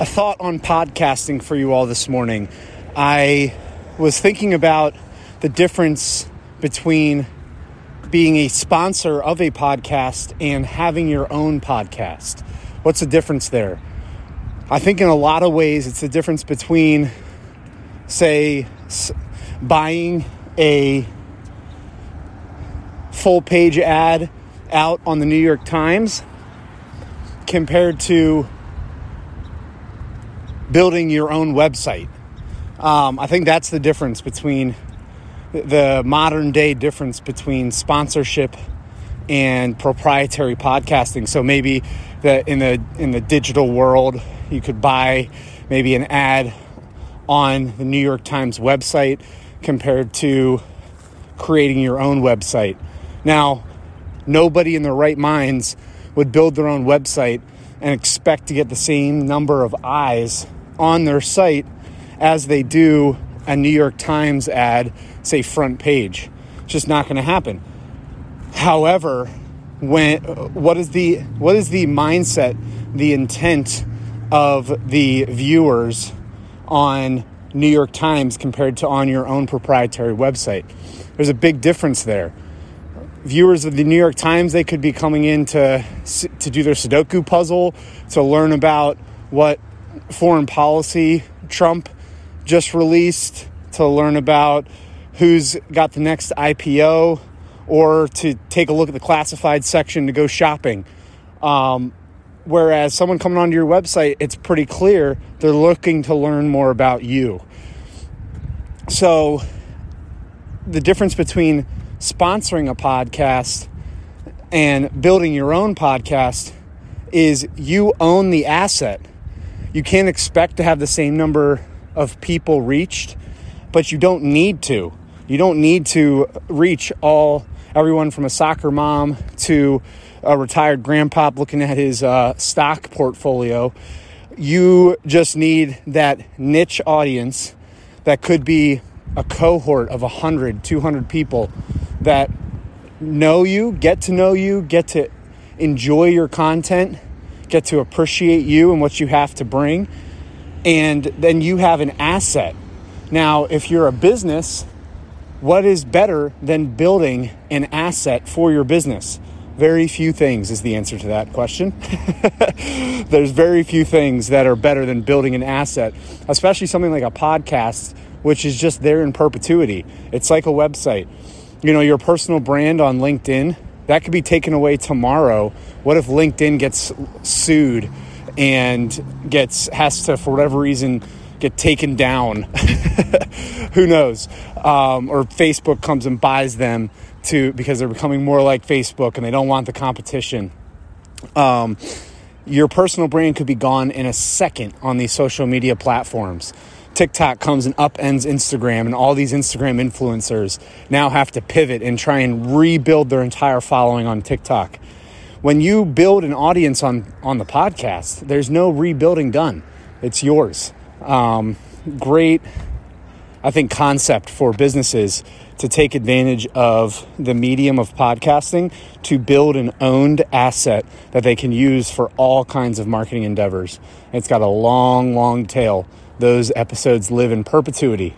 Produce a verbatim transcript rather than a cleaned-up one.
a thought on podcasting for you all this morning. I was thinking about the difference between being a sponsor of a podcast and having your own podcast. What's the difference there? I think in a lot of ways, it's the difference between, say, buying a full-page ad out on the New York Times compared to building your own website. Um, I think that's the difference between the modern day difference between sponsorship and proprietary podcasting. So maybe the, in the in the digital world, you could buy maybe an ad on the New York Times website compared to creating your own website. Now, nobody in their right minds would build their own website and expect to get the same number of eyes on their site as they do a New York Times ad, say front page. It's just not going to happen. However, when what is the what is the mindset, the intent of the viewers on New York Times compared to on your own proprietary website? There's a big difference there. Viewers of the New York Times, they could be coming in to to do their Sudoku puzzle, to learn about what foreign policy Trump just released, to learn about who's got the next I P O, or to take a look at the classified section to go shopping. Um, whereas someone coming onto your website, it's pretty clear they're looking to learn more about you. So the difference between sponsoring a podcast and building your own podcast is you own the asset. You can't expect to have the same number of people reached, but you don't need to. You don't need to reach all everyone from a soccer mom to a retired grandpa looking at his uh, stock portfolio. You just need that niche audience that could be a cohort of one hundred, two hundred people that know you, get to know you, get to enjoy your content, get to appreciate you and what you have to bring, and then you have an asset. Now, if you're a business, what is better than building an asset for your business? Very few things is the answer to that question. There's very few things that are better than building an asset, especially something like a podcast, which is just there in perpetuity. It's like a website. You know, your personal brand on LinkedIn, that could be taken away tomorrow. What if LinkedIn gets sued and gets has to, for whatever reason, get taken down? Who knows? Um, or Facebook comes and buys them to because they're becoming more like Facebook and they don't want the competition. Um, your personal brand could be gone in a second on these social media platforms. TikTok comes and upends Instagram, and all these Instagram influencers now have to pivot and try and rebuild their entire following on TikTok. When you build an audience on, on the podcast, there's no rebuilding done. It's yours. Um, great, I think, concept for businesses to take advantage of the medium of podcasting to build an owned asset that they can use for all kinds of marketing endeavors. It's got a long, long tail. Those episodes live in perpetuity.